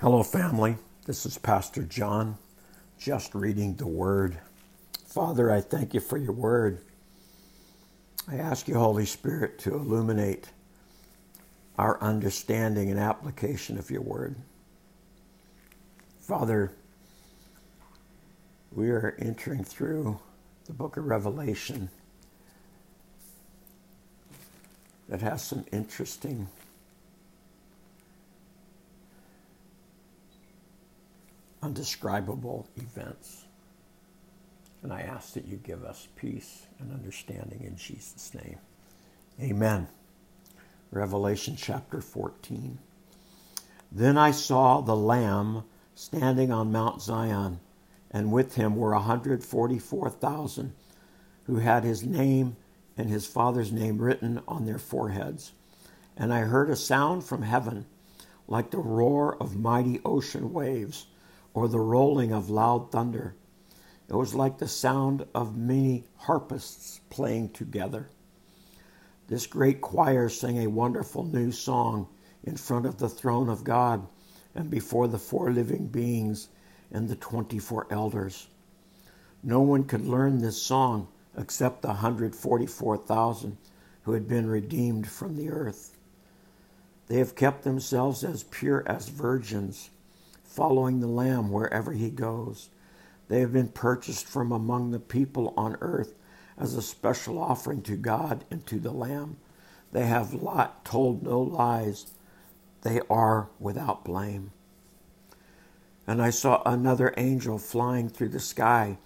Hello, family. This is Pastor John, just reading the Word. Father, I thank you for your Word. I ask you, Holy Spirit, to illuminate our understanding and application of your Word. Father, we are entering through the book of Revelation that has some interesting undescribable events. And I ask that you give us peace and understanding in Jesus' name. Amen. Revelation chapter 14. Then I saw the Lamb standing on Mount Zion, and with him were 144,000 who had his name and his Father's name written on their foreheads. And I heard a sound from heaven like the roar of mighty ocean waves, or the rolling of loud thunder. It was like the sound of many harpists playing together. This great choir sang a wonderful new song in front of the throne of God and before the four living beings and the 24 elders. No one could learn this song except the 144,000 who had been redeemed from the earth. They have kept themselves as pure as virgins, following the Lamb wherever he goes. They have been purchased from among the people on earth as a special offering to God and to the Lamb. They have told no lies. They are without blame. And I saw another angel flying through the sky,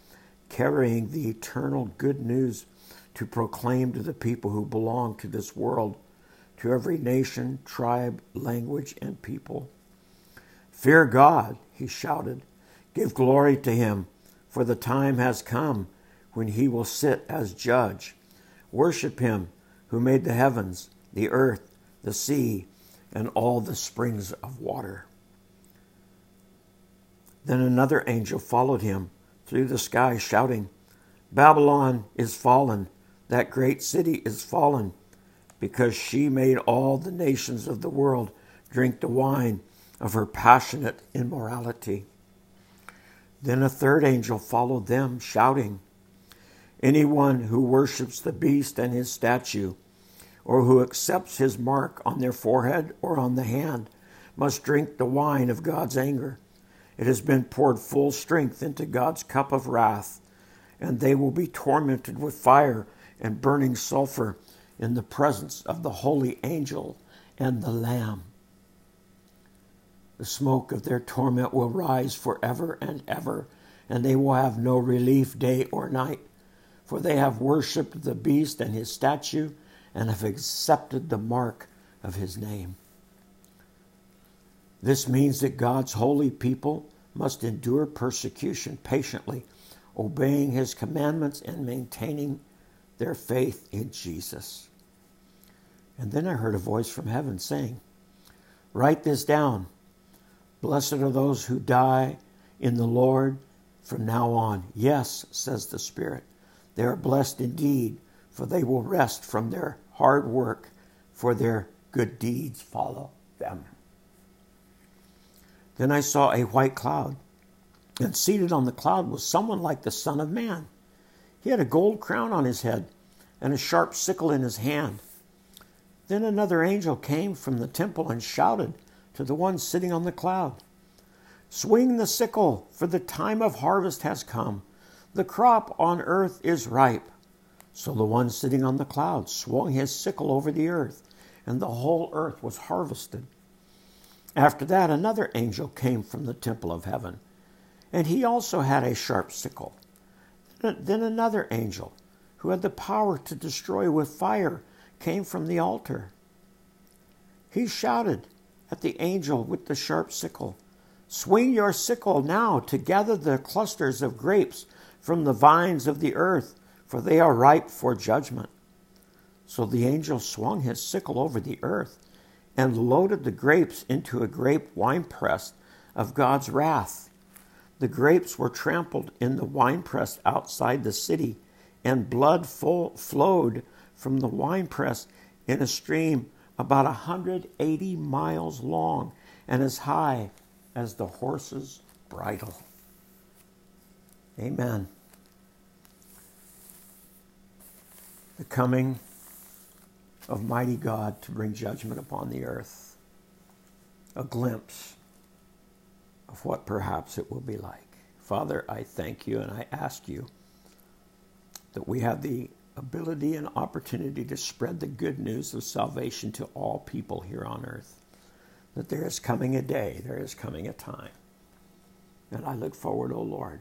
carrying the eternal good news to proclaim to the people who belong to this world, to every nation, tribe, language, and people. "Fear God," he shouted. "Give glory to him, for the time has come when he will sit as judge. Worship him who made the heavens, the earth, the sea, and all the springs of water." Then another angel followed him through the sky, shouting, "Babylon is fallen, that great city is fallen, because she made all the nations of the world drink the wine of her passionate immorality." Then a third angel followed them, shouting, "Anyone who worships the beast and his statue, or who accepts his mark on their forehead or on the hand, must drink the wine of God's anger. It has been poured full strength into God's cup of wrath, and they will be tormented with fire and burning sulfur in the presence of the holy angel and the Lamb. The smoke of their torment will rise forever and ever, and they will have no relief day or night, for they have worshipped the beast and his statue, and have accepted the mark of his name." This means that God's holy people must endure persecution patiently, obeying his commandments and maintaining their faith in Jesus. And then I heard a voice from heaven saying, "Write this down. Blessed are those who die in the Lord from now on. Yes, says the Spirit, they are blessed indeed, for they will rest from their hard work, for their good deeds follow them." Then I saw a white cloud, and seated on the cloud was someone like the Son of Man. He had a gold crown on his head and a sharp sickle in his hand. Then another angel came from the temple and shouted to the one sitting on the cloud, "Swing the sickle, for the time of harvest has come. The crop on earth is ripe." So the one sitting on the cloud swung his sickle over the earth, and the whole earth was harvested. After that, another angel came from the temple of heaven, and he also had a sharp sickle. Then another angel, who had the power to destroy with fire, came from the altar. He shouted at the angel with the sharp sickle, "Swing your sickle now to gather the clusters of grapes from the vines of the earth, for they are ripe for judgment." So the angel swung his sickle over the earth and loaded the grapes into a grape winepress of God's wrath. The grapes were trampled in the winepress outside the city, and blood flowed from the winepress in a stream about 180 miles long and as high as the horse's bridle. Amen. The coming of mighty God to bring judgment upon the earth. A glimpse of what perhaps it will be like. Father, I thank you and I ask you that we have the ability and opportunity to spread the good news of salvation to all people here on earth. That there is coming a day, there is coming a time. And I look forward, O Lord,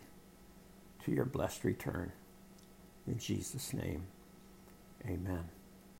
to your blessed return. In Jesus' name, amen.